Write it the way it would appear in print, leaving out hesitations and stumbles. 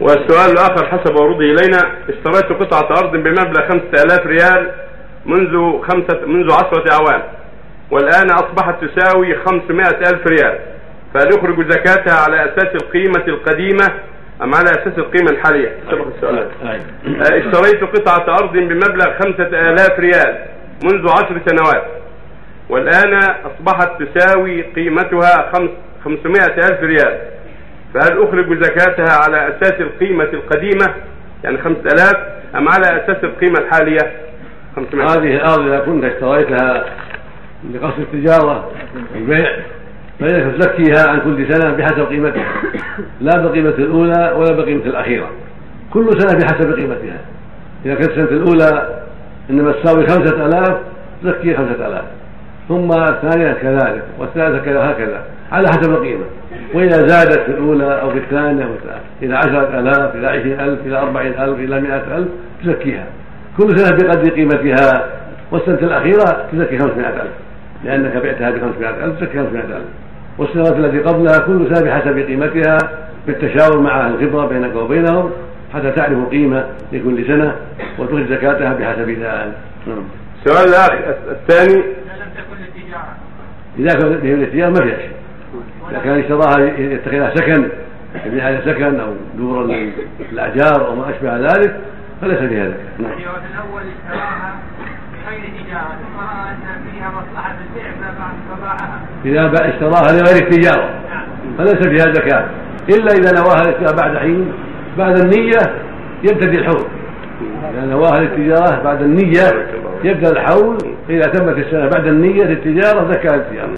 والسؤال الآخر حسب ورودي إلينا: اشتريت قطعة أرض بمبلغ 5000 ريال منذ 10 أعوام، والآن أصبحت تساوي 500000 ريال، فهل يخرج زكاتها على أساس القيمة القديمة أم على أساس القيمة الحالية؟ سبق السؤال. اشتريت قطعة أرض بمبلغ 5000 ريال منذ 10 سنوات، والآن أصبحت تساوي قيمتها 500000 ريال، فهل أخرج زكاتها على أساس القيمة القديمة يعني 5000 أم على أساس القيمة الحالية؟ هذه الأرض إذا كنت اشتريتها لقصد التجارة والبيع فإنك تزكيها عن كل سنة بحسب قيمتها، لا بقيمة الأولى ولا بقيمة الأخيرة، كل سنة بحسب قيمتها. إذا كانت السنة الأولى إنما تساوي 5000 تزكي 5000، ثم الثانية كذلك والثالثة كذا هكذا على حسب القيمة، وإذا زادت في الأولى أو في الثانية إلى 10000 إلى 20000 إلى 40000 إلى 100000 تزكيها، كل سنة بقدر قيمتها. والسنة الأخيرة تزكي 500000 لأنك بعتها ب 500000 تزكي 500000، والسنوات التي قبلها كل سنة بحسب قيمتها بالتشاور مع أهل الخبرة بينك وبينهم حتى تعرف القيمة لكل سنة وتخرج زكاتها بحسب ذلك. السؤال الثاني: إذا كانت التجارة ما فيها شيء، إذا كان اشتراها يتخذها سكن يبني على سكن أو دورا للأجار أو ما أشبه ذلك فليس فيها ذلك. يعني هو في الأول اشتراها بغير تجارة ثم رأى أن فيها مصلحة بالبيع فباعها. إذا اشتراها لغير التجارة فليس فيها زكاة، إلا إذا نواها الاشتراء بعد حين بعد النية يبتدي الحول، إذا نواها التجارة بعد النية يبدأ الحول، إذا تمت السنة بعد النية التجارة زكاة التجارة.